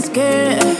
scared.